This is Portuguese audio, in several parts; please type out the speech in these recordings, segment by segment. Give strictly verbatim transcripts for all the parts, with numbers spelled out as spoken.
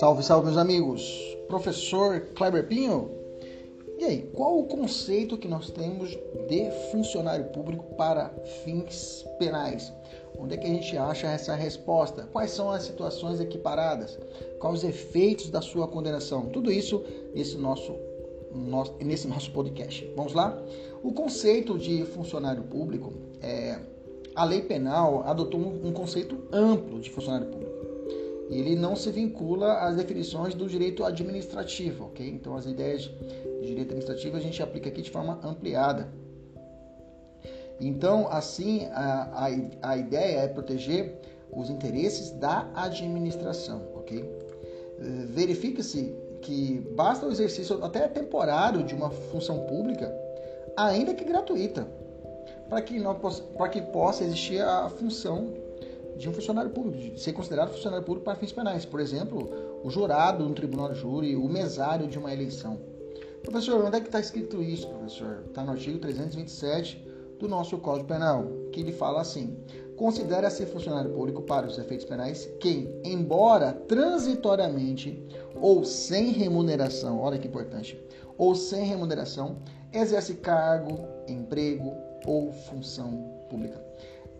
Salve, salve, meus amigos! Professor Kleber Pinho, e aí, qual o conceito que nós temos de funcionário público para fins penais? Onde é que a gente acha essa resposta? Quais são as situações equiparadas? Quais os efeitos da sua condenação? Tudo isso nesse nosso, nosso, nesse nosso podcast. Vamos lá? O conceito de funcionário público é... A lei penal adotou um conceito amplo de funcionário público. Ele não se vincula às definições do direito administrativo, ok? Então, as ideias de direito administrativo a gente aplica aqui de forma ampliada. Então, assim, a, a, a ideia é proteger os interesses da administração, ok? Verifica-se que basta o exercício até temporário de uma função pública, ainda que gratuita, para que, não possa, para que possa existir a função de um funcionário público, de ser considerado funcionário público para fins penais. Por exemplo, o jurado no tribunal de júri, o mesário de uma eleição. Professor, onde é que está escrito isso, professor? Está no artigo trezentos e vinte e sete do nosso Código Penal, que ele fala assim: considera-se funcionário público para os efeitos penais quem, embora transitoriamente ou sem remuneração, olha que importante, ou sem remuneração, exerce cargo, emprego ou função pública.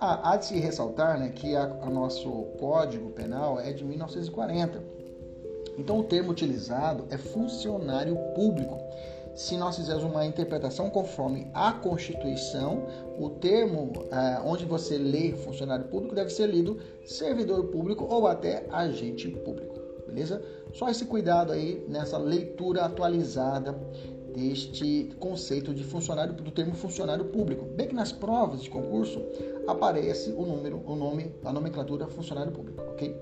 Ah, há de se ressaltar, né, que o nosso Código Penal é de mil novecentos e quarenta. Então, o termo utilizado é funcionário público. Se nós fizermos uma interpretação conforme a Constituição, o termo ah, onde você lê funcionário público deve ser lido servidor público ou até agente público. Beleza? Só esse cuidado aí nessa leitura atualizada deste conceito de funcionário, do termo funcionário público. Bem que nas provas de concurso aparece o número, o nome, a nomenclatura funcionário público, ok?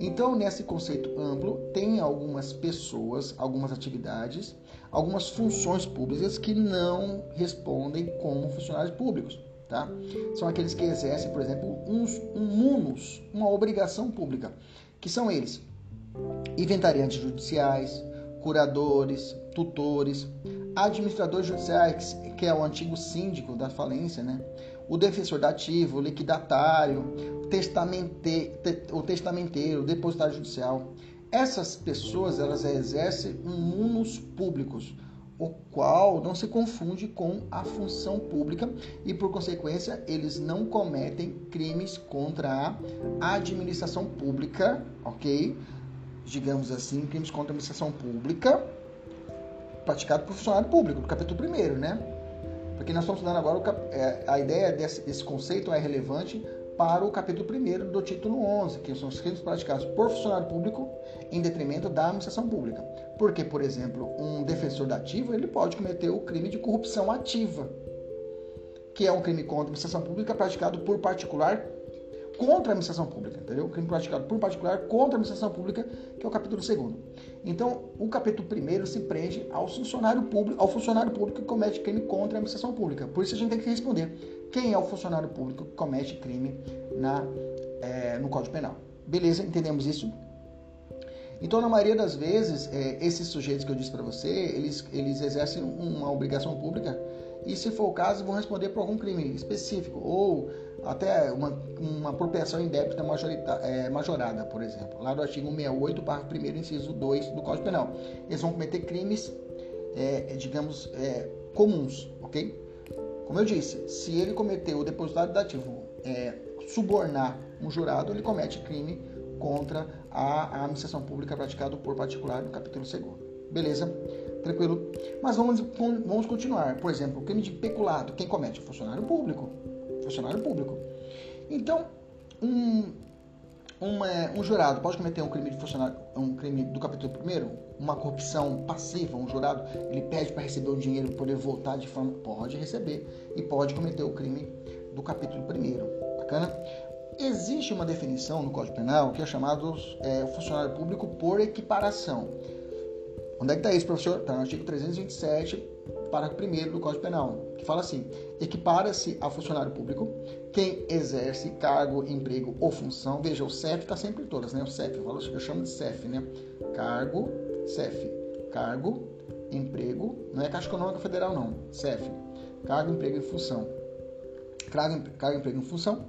Então, nesse conceito amplo, tem algumas pessoas, algumas atividades, algumas funções públicas que não respondem como funcionários públicos, tá? São aqueles que exercem, por exemplo, uns, um munus, uma obrigação pública, que são eles: inventariantes judiciais, curadores, tutores, administradores judiciais, que é o antigo síndico da falência, né? O defensor dativo, o liquidatário, testamente, o testamenteiro, o depositário judicial. Essas pessoas, elas exercem munus públicos, o qual não se confunde com a função pública e, por consequência, eles não cometem crimes contra a administração pública, ok? Digamos assim, crimes contra a administração pública praticado por funcionário público, do capítulo primeiro, né? Porque nós estamos estudando agora, o cap... a ideia desse, desse conceito é relevante para o capítulo primeiro do título onze, que são os crimes praticados por funcionário público em detrimento da administração pública. Porque, por exemplo, um defensor dativo, ele pode cometer o crime de corrupção ativa, que é um crime contra a administração pública praticado por particular contra a administração pública, entendeu? O crime praticado por particular contra a administração pública, que é o capítulo dois. Então, o capítulo primeiro se prende ao funcionário público, ao funcionário público que comete crime contra a administração pública. Por isso a gente tem que responder: quem é o funcionário público que comete crime na, é, no Código Penal? Beleza? Entendemos isso? Então, na maioria das vezes, é, esses sujeitos que eu disse para você, eles, eles exercem uma obrigação pública e, se for o caso, vão responder por algum crime específico ou até uma, uma apropriação indébita majorita, é, majorada, por exemplo, lá do artigo cento e sessenta e oito, parágrafo primeiro, inciso dois do Código Penal. Eles vão cometer crimes, é, digamos, é, comuns, ok? Como eu disse, se ele cometeu o depositário dativo, é, subornar um jurado, ele comete crime contra a, a administração pública praticado por particular no capítulo dois. Beleza? Tranquilo? Mas vamos, vamos continuar. Por exemplo, o crime de peculato, quem comete? O funcionário público. Funcionário público. Então, um, um, é, um jurado pode cometer um crime de funcionário, um crime do capítulo primeiro, uma corrupção passiva. Um jurado, ele pede para receber o dinheiro, poder voltar de forma, pode receber e pode cometer o crime do capítulo primeiro. Bacana? Existe uma definição no Código Penal que é chamado é, funcionário público por equiparação. Onde é que está isso, professor? Está no artigo trezentos e vinte e sete, parágrafo primeiro do Código Penal, que fala assim: equipara-se a funcionário público quem exerce cargo, emprego ou função. Veja, o C E F está sempre em todas, né? O C E F, eu chamo de C E F, né? Cargo, C E F, cargo, emprego, não é Caixa Econômica Federal, não, C E F, cargo, emprego e função, cargo, cargo emprego e função,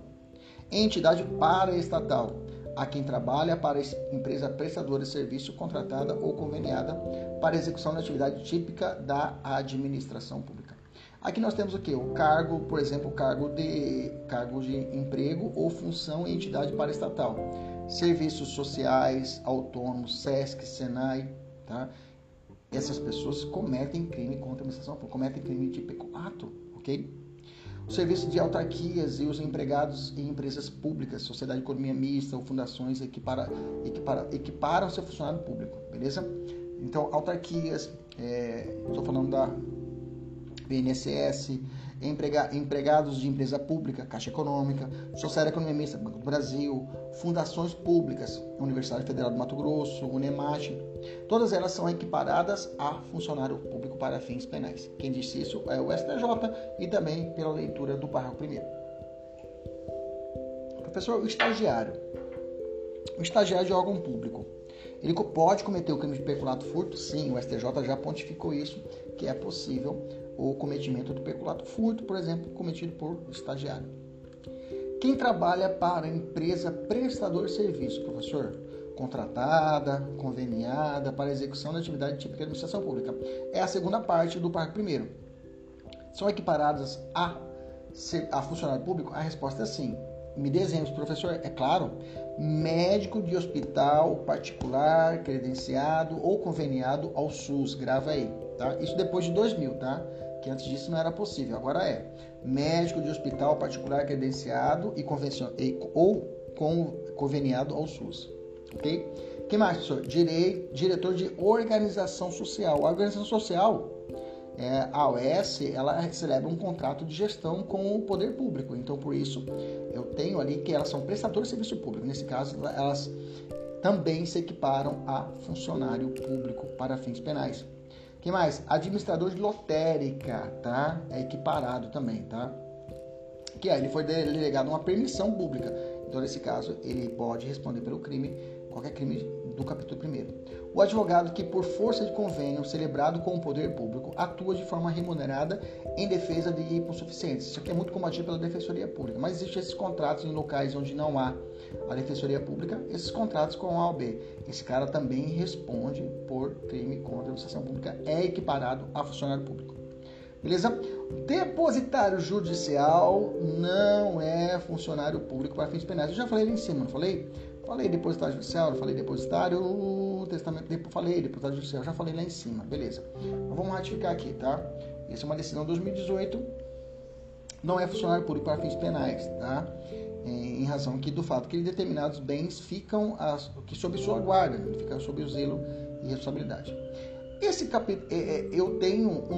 Entidade paraestatal, a quem trabalha para empresa prestadora de serviço contratada ou conveniada para execução da atividade típica da administração pública. Aqui nós temos o que? O cargo, por exemplo, cargo de, cargo de emprego ou função em entidade paraestatal. Serviços sociais, autônomos, SESC, SENAI, tá? Essas pessoas cometem crime contra a administração pública, cometem crime de peculato, ok? O serviço de autarquias e os empregados em empresas públicas, sociedade de economia mista ou fundações equipara, equipara, equiparam seu funcionário público, beleza? Então, autarquias, estou é, falando da B N S S, emprega, empregados de empresa pública, Caixa Econômica, sociedade de economia mista, Banco do Brasil, fundações públicas, Universidade Federal do Mato Grosso, Unemat, todas elas são equiparadas a funcionário público para fins penais. Quem disse isso é o S T J e também pela leitura do parágrafo primeiro. Professor, o estagiário. O estagiário de órgão público. Ele pode cometer o crime de peculato furto? Sim, o S T J já pontificou isso, que é possível o cometimento do peculato furto, por exemplo, cometido por estagiário. Quem trabalha para empresa prestadora de serviço, professor? Contratada, conveniada para execução da atividade típica da administração pública. É a segunda parte do parágrafo primeiro. São equiparadas a, a funcionário público? A resposta é sim. Me dê exemplos, professor. É claro, médico de hospital particular, credenciado ou conveniado ao SUS. Grava aí, tá? Isso depois de dois mil, tá? Que antes disso não era possível, agora é. Médico de hospital particular, credenciado e convencio... ou com... conveniado ao SUS. Ok? Que mais, professor? Direi, diretor de organização social. A organização social, é, a O S, ela celebra um contrato de gestão com o poder público. Então, por isso, eu tenho ali que elas são prestadoras de serviço público. Nesse caso, elas também se equiparam a funcionário público para fins penais. Que mais? Administrador de lotérica, tá? É equiparado também, tá? Que aí ele foi delegado uma permissão pública. Então, nesse caso, ele pode responder pelo crime, qualquer crime do capítulo primeiro. O advogado que, por força de convênio celebrado com o poder público, atua de forma remunerada em defesa de hipossuficientes. Isso aqui é muito combatido pela Defensoria Pública, mas existem esses contratos em locais onde não há a Defensoria Pública, esses contratos com a A O B. Esse cara também responde por crime contra a administração pública, é equiparado a funcionário público. Beleza? Depositário judicial não é funcionário público para fins penais. Eu já falei ali em cima, não falei? Falei depositário judicial, falei depositário, testamento, falei depositário judicial, já falei lá em cima, beleza. Mas vamos ratificar aqui, tá? Essa é uma decisão de dois mil e dezoito, não é funcionário público para fins penais, tá? Em razão aqui do fato que determinados bens ficam as, que sob sua guarda, ficam sob o zelo e responsabilidade. Esse capítulo, eu tenho um,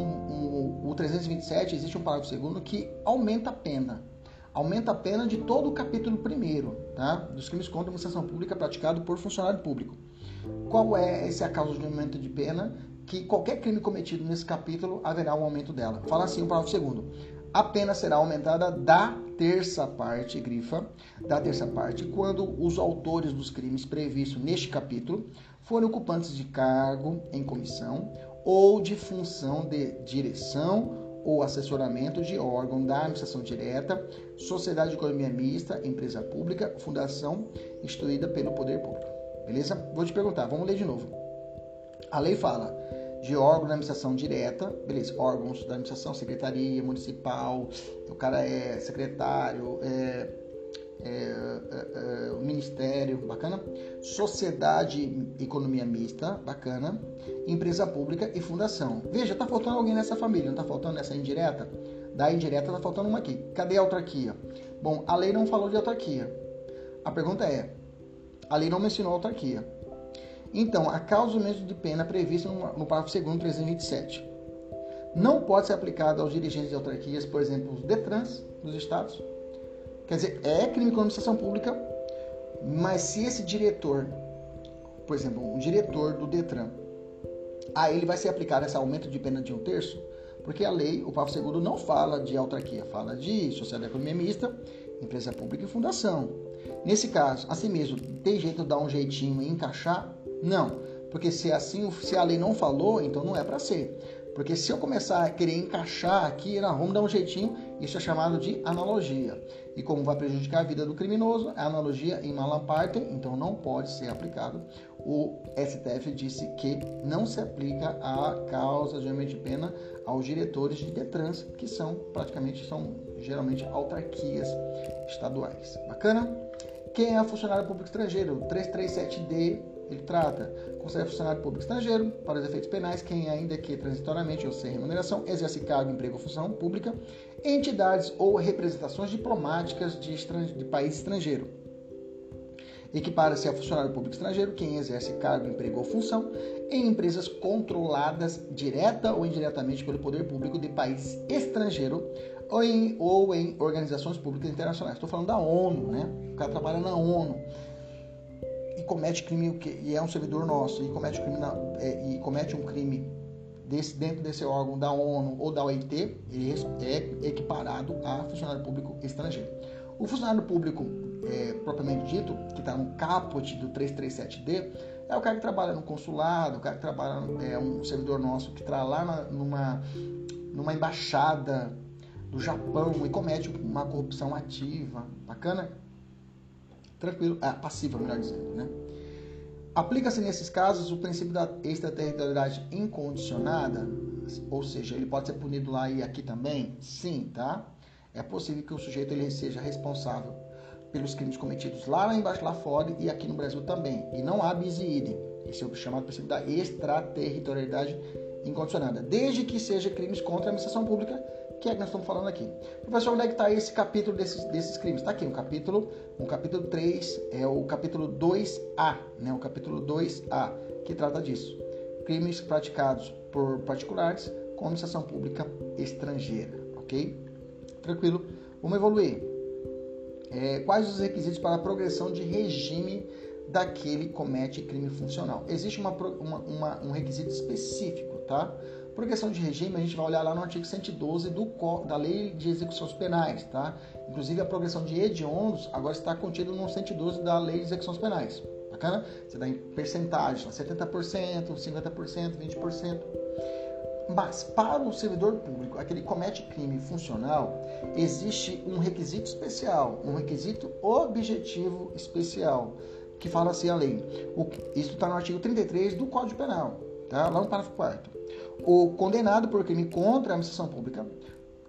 um, o trezentos e vinte e sete, existe um parágrafo segundo que aumenta a pena. Aumenta a pena de todo o capítulo primeiro, tá? Dos crimes contra a administração pública praticado por funcionário público. Qual é essa causa de aumento de pena? Que qualquer crime cometido nesse capítulo haverá um aumento dela. Fala assim o parágrafo segundo. A pena será aumentada da terça parte, grifa, da terça parte, quando os autores dos crimes previstos neste capítulo forem ocupantes de cargo em comissão ou de função de direção ou assessoramento de órgão da administração direta, sociedade de economia mista, empresa pública, fundação instituída pelo poder público. Beleza? Vou te perguntar, vamos ler de novo. A lei fala de órgão da administração direta, beleza, órgãos da administração, secretaria municipal, o cara é secretário, é, é, é, é, ministério, bacana, sociedade, economia mista, bacana, empresa pública e fundação. Veja, tá faltando alguém nessa família, não tá faltando nessa indireta? Da indireta tá faltando uma aqui. Cadê a autarquia? Bom, a lei não falou de autarquia. A pergunta é, a lei não mencionou autarquia. Então, a causa do aumento de pena prevista no parágrafo segundo, trezentos e vinte e sete, não pode ser aplicada aos dirigentes de autarquias, por exemplo, os DETRANs dos estados. Quer dizer, é crime contra a administração pública, mas se esse diretor, por exemplo, o diretor do DETRAN, a ele vai ser aplicado esse aumento de pena de um terço, porque a lei, o parágrafo segundo, não fala de autarquia, fala de sociedade economia mista, empresa pública e fundação. Nesse caso, assim mesmo, tem jeito de dar um jeitinho e encaixar? Não, porque se assim, se a lei não falou, então não é para ser. Porque se eu começar a querer encaixar aqui, não, vamos dar um jeitinho, isso é chamado de analogia. E como vai prejudicar a vida do criminoso, a analogia em mala parte, então não pode ser aplicado. O S T F disse que não se aplica a causa geralmente de pena aos diretores de DETRANS, que são praticamente, são geralmente autarquias estaduais. Bacana? Quem é funcionário público estrangeiro? O trezentos e trinta e sete D, ele trata, considera funcionário público estrangeiro, para os efeitos penais, quem ainda que transitoriamente ou sem remuneração, exerce cargo, emprego ou função pública, entidades ou representações diplomáticas de, estrange... de país estrangeiro. Equipara-se a funcionário público estrangeiro quem exerce cargo, emprego ou função em empresas controladas direta ou indiretamente pelo poder público de país estrangeiro ou em, ou em organizações públicas internacionais. Estou falando da ONU, né? O cara trabalha na ONU e comete crime, e é um servidor nosso, e comete, crime na, é, e comete um crime desse, dentro desse órgão da ONU ou da O I T, ele é equiparado a funcionário público estrangeiro. O funcionário público É, propriamente dito, que está no caput do trezentos e trinta e sete D, é o cara que trabalha no consulado, o cara que trabalha, é um servidor nosso que está lá na, numa, numa embaixada do Japão e comete uma corrupção ativa. Bacana? Tranquilo, ah, passiva, melhor dizendo, né? Aplica-se nesses casos o princípio da extraterritorialidade incondicionada, ou seja, ele pode ser punido lá e aqui também? Sim, tá? É possível que o sujeito ele seja responsável pelos crimes cometidos lá, lá embaixo, lá fora e aqui no Brasil também. E não há bis in idem. Esse é o chamado princípio da extraterritorialidade incondicionada, desde que seja crimes contra a administração pública, que é que nós estamos falando aqui. Professor, onde é que está esse capítulo desses, desses crimes? Está aqui, um capítulo, um capítulo três, é o capítulo dois A, né? O capítulo dois A, que trata disso. Crimes praticados por particulares com a administração pública estrangeira, ok? Tranquilo? Vamos evoluir. É, quais os requisitos para a progressão de regime daquele que comete crime funcional? Existe uma, uma, uma, um requisito específico, tá? Progressão de regime, a gente vai olhar lá no artigo cento e doze do, da Lei de Execuções Penais, tá? Inclusive, a progressão de hediondos agora está contida no cento e doze da Lei de Execuções Penais, bacana? Você dá em percentagem, setenta por cento, cinquenta por cento, vinte por cento. Mas para o servidor público, aquele que comete crime funcional, existe um requisito especial, um requisito objetivo especial, que fala assim a lei. O, isso está no artigo trinta e três do Código Penal, tá? Lá no parágrafo quarto. O condenado por crime contra a administração pública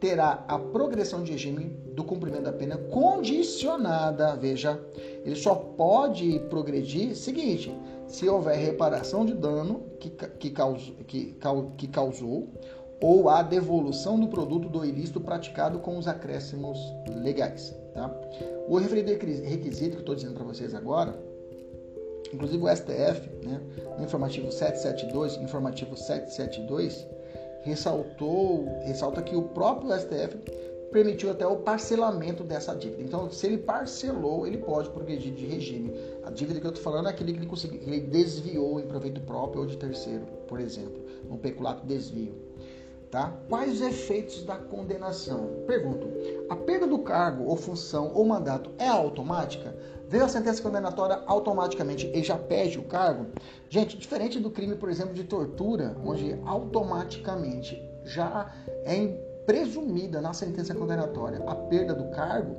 terá a progressão de regime do cumprimento da pena condicionada, veja, ele só pode progredir, seguinte, se houver reparação de dano que, que, caus, que, que causou ou a devolução do produto do ilícito praticado com os acréscimos legais, tá? O referido requisito que estou dizendo para vocês agora, inclusive o S T F, né, no informativo setecentos e setenta e dois, informativo setecentos e setenta e dois, ressaltou, ressalta que o próprio S T F permitiu até o parcelamento dessa dívida. Então, se ele parcelou, ele pode progredir de regime. A dívida que eu estou falando é aquele que ele, conseguiu, ele desviou em proveito próprio ou de terceiro, por exemplo, um peculato desvio. Tá? Quais os efeitos da condenação? Pergunto, a perda do cargo ou função ou mandato é automática? Veio a sentença condenatória automaticamente e já perde o cargo? Gente, diferente do crime, por exemplo, de tortura, onde automaticamente já é em presumida na sentença condenatória a perda do cargo,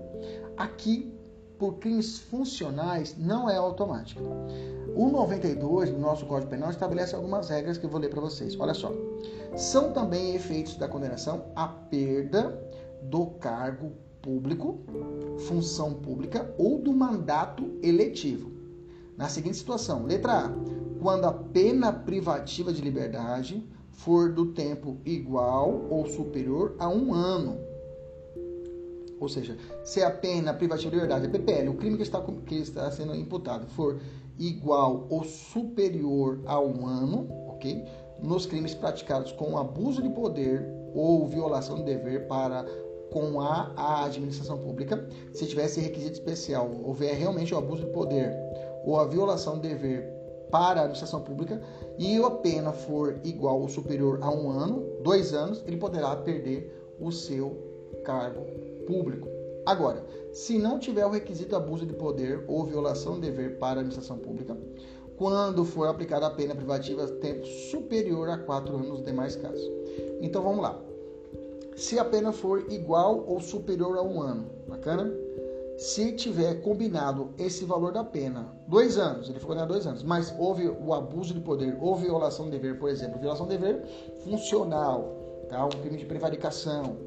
aqui, por crimes funcionais, não é automática. O noventa e dois do nosso Código Penal estabelece algumas regras que eu vou ler para vocês. Olha só. São também efeitos da condenação a perda do cargo público, função pública ou do mandato eletivo. Na seguinte situação, letra A. Quando a pena privativa de liberdade for do tempo igual ou superior a um ano. Ou seja, se a pena privativa de liberdade, a P P L, o crime que está, que está sendo imputado, for igual ou superior a um ano, ok? Nos crimes praticados com abuso de poder ou violação do dever para com a, a administração pública, se tiver esse requisito especial, houver realmente o abuso de poder ou a violação do dever para a administração pública e a pena for igual ou superior a um ano, dois anos, ele poderá perder o seu cargo público. Agora, se não tiver o requisito abuso de poder ou violação de dever para a administração pública, quando for aplicada a pena privativa tempo superior a quatro anos nos demais casos. Então vamos lá. Se a pena for igual ou superior a um ano, bacana? Se tiver combinado esse valor da pena, dois anos, ele foi condenado a dois anos, mas houve o abuso de poder ou violação de dever, por exemplo, violação de dever funcional, tá? Um crime de prevaricação,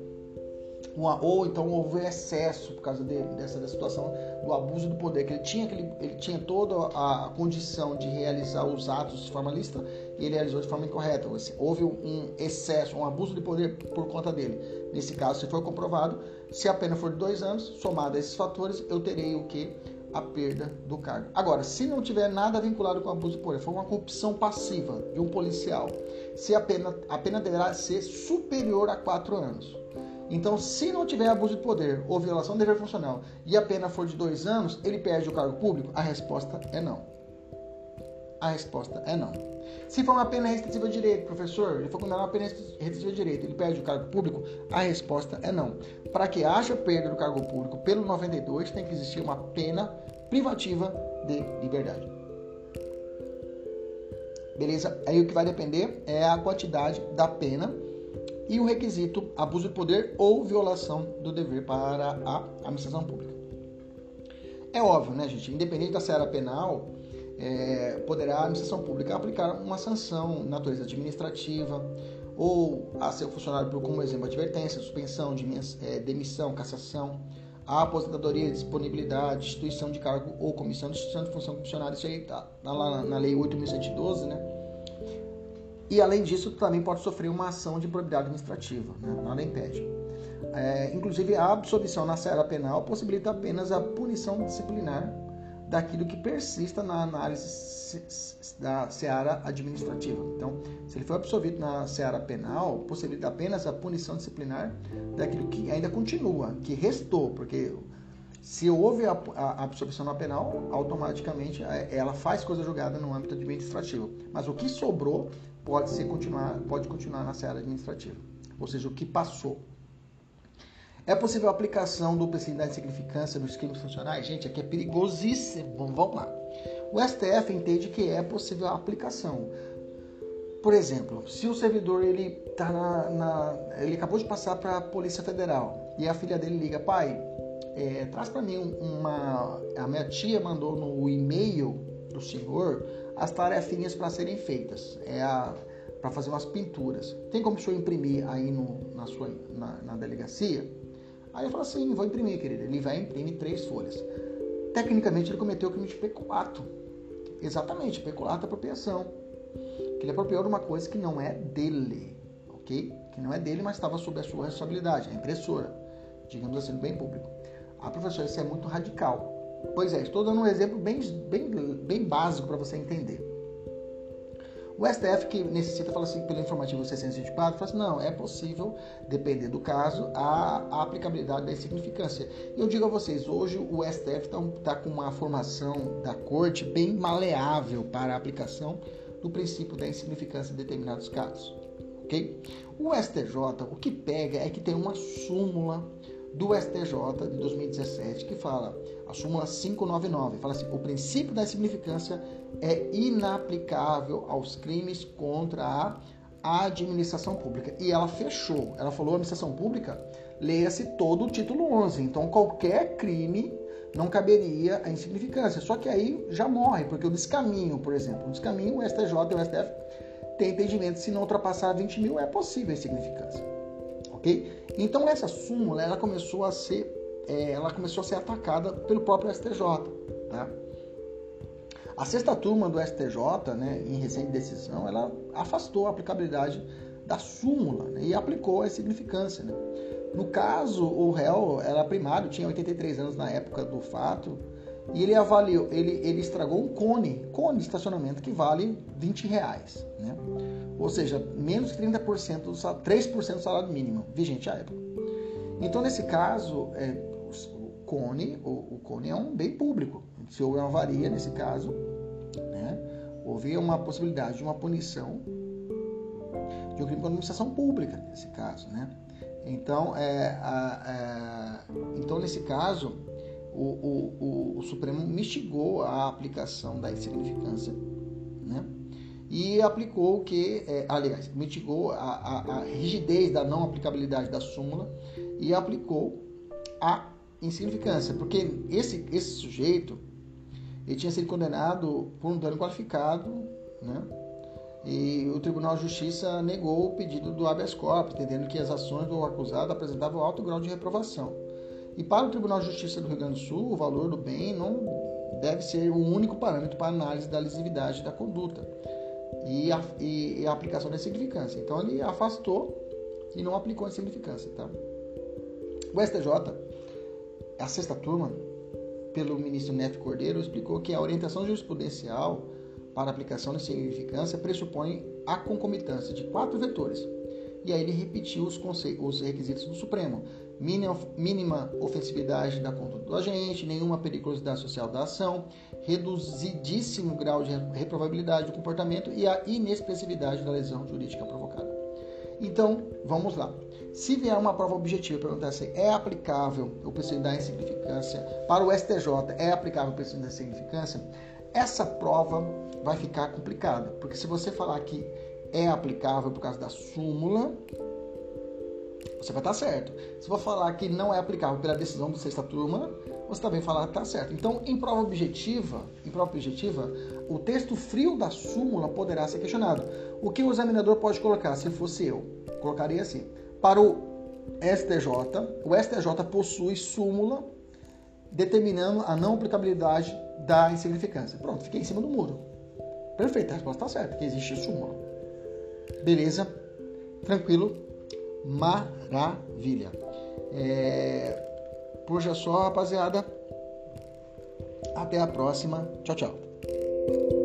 uma, ou então houve excesso por causa de, dessa, dessa situação do abuso do poder, que ele tinha, que ele, ele tinha toda a condição de realizar os atos de forma lícita e ele realizou de forma incorreta. Houve um excesso, um abuso de poder por conta dele. Nesse caso, se for comprovado, se a pena for de dois anos, somada a esses fatores, eu terei o que? A perda do cargo. Agora, se não tiver nada vinculado com abuso de poder, for uma corrupção passiva de um policial, se a pena, a pena deverá ser superior a quatro anos. Então, se não tiver abuso de poder ou violação de dever funcional e a pena for de dois anos, ele perde o cargo público? A resposta é não. A resposta é não. Se for uma pena restritiva de direito, professor, ele for condenado a uma pena restritiva de direito, ele perde o cargo público? A resposta é não. Para que haja perda do cargo público pelo noventa e dois, tem que existir uma pena privativa de liberdade. Beleza? Aí o que vai depender é a quantidade da pena e o requisito abuso de poder ou violação do dever para a administração pública. É óbvio, né, gente? Independente da seara penal, É, poderá a administração pública aplicar uma sanção de natureza administrativa ou a seu funcionário por, como exemplo, advertência, suspensão, demissão, cassação, a aposentadoria, disponibilidade, destituição de cargo ou comissão, destituição de função funcionária. Isso aí está lá na Lei oito mil cento e doze, né? E, além disso, também pode sofrer uma ação de improbidade administrativa, né? Nada impede. É, inclusive, a absolvição na seara penal possibilita apenas a punição disciplinar daquilo que persista na análise da seara administrativa. Então, se ele for absolvido na seara penal, possibilita apenas a punição disciplinar daquilo que ainda continua, que restou, porque se houve a, a absolvição na penal, automaticamente ela faz coisa julgada no âmbito administrativo. Mas o que sobrou pode, ser continuar, pode continuar na seara administrativa, ou seja, o que passou. É possível a aplicação do princípio de insignificância nos crimes funcionais? Gente, aqui é perigosíssimo. Vamos, vamos lá. O S T F entende que é possível a aplicação. Por exemplo, se o servidor ele, tá na, na, ele acabou de passar para a Polícia Federal e a filha dele liga, pai, é, traz para mim uma... A minha tia mandou no e-mail do senhor as tarefinhas para serem feitas. É a... para fazer umas pinturas. Tem como o senhor imprimir aí no, na, sua, na, na delegacia? Aí eu falo assim, vou imprimir, querido. Ele vai imprimir três folhas. Tecnicamente, ele cometeu o crime de peculato. Exatamente, peculato é apropriação. Que ele apropriou de uma coisa que não é dele, ok? Que não é dele, mas estava sob a sua responsabilidade, a impressora, digamos assim, do bem público. Ah, professor, isso é muito radical. Pois é, estou dando um exemplo bem, bem, bem básico para você entender. O S T F, que necessita, fala assim, pelo informativo seiscentos e vinte e quatro, fala assim, não, é possível, depender do caso, a, a aplicabilidade da insignificância. E eu digo a vocês, hoje o S T F está tá com uma formação da corte bem maleável para a aplicação do princípio da insignificância em determinados casos, ok? O S T J, o que pega é que tem uma súmula do S T J de dois mil e dezessete que fala, a súmula quinhentos e noventa e nove, fala assim, o princípio da insignificância é inaplicável aos crimes contra a administração pública. E ela fechou. Ela falou, administração pública, leia-se todo o título onze. Então, qualquer crime não caberia a insignificância. Só que aí já morre, porque o descaminho, por exemplo, o descaminho, o S T J e o S T F têm entendimento, se não ultrapassar vinte mil, é possível a insignificância. Ok? Então, essa súmula, ela começou a ser, é, ela começou a ser atacada pelo próprio S T J, tá? A sexta turma do S T J, né, em recente decisão, ela afastou a aplicabilidade da súmula, né, e aplicou a insignificância, né? No caso, o réu era primário, tinha oitenta e três anos na época do fato, e ele avaliou, ele, ele estragou um cone, cone de estacionamento que vale vinte reais, né? Ou seja, menos de trinta por cento, do salário, três por cento do salário mínimo, vigente à época. Então, nesse caso, é, o, o cone, o, o cone é um bem público. Se houver uma avaria, nesse caso, né, houve uma possibilidade de uma punição de um crime contra a administração pública, nesse caso, né? Então, é, a, a, então nesse caso, o, o, o, o Supremo mitigou a aplicação da insignificância né? E aplicou que, é, aliás, mitigou a, a, a rigidez da não aplicabilidade da súmula e aplicou a insignificância, porque esse, esse sujeito, ele tinha sido condenado por um dano qualificado, né? E o Tribunal de Justiça negou o pedido do habeas corpus, entendendo que as ações do acusado apresentavam alto grau de reprovação. E para o Tribunal de Justiça do Rio Grande do Sul, o valor do bem não deve ser o único parâmetro para análise da lesividade da conduta e a, e a aplicação da insignificância. Então ele afastou e não aplicou a insignificância, tá? O S T J, a sexta turma, pelo ministro Néfi Cordeiro, explicou que a orientação jurisprudencial para aplicação da insignificância pressupõe a concomitância de quatro vetores. E aí ele repetiu os, conce... os requisitos do Supremo. Mínima ofensividade da conduta do agente, nenhuma periculosidade social da ação, reduzidíssimo grau de reprovabilidade do comportamento e a inexpressividade da lesão jurídica provocada. Então, vamos lá. Se vier uma prova objetiva e perguntar se é aplicável o princípio da insignificância, para o S T J é aplicável o princípio da insignificância, essa prova vai ficar complicada. Porque se você falar que é aplicável por causa da súmula, você vai estar certo. Se for falar que não é aplicável pela decisão da sexta turma, você também falar que está certo. Então, em prova objetiva, em prova objetiva, o texto frio da súmula poderá ser questionado. O que o examinador pode colocar? Se fosse eu, colocaria assim: para o S T J, o S T J possui súmula determinando a não aplicabilidade da insignificância. Pronto, fiquei em cima do muro. Perfeito, a resposta está certa, porque existe súmula. Beleza? Tranquilo? Maravilha! É... Por hoje é só, rapaziada. Até a próxima. Tchau, tchau.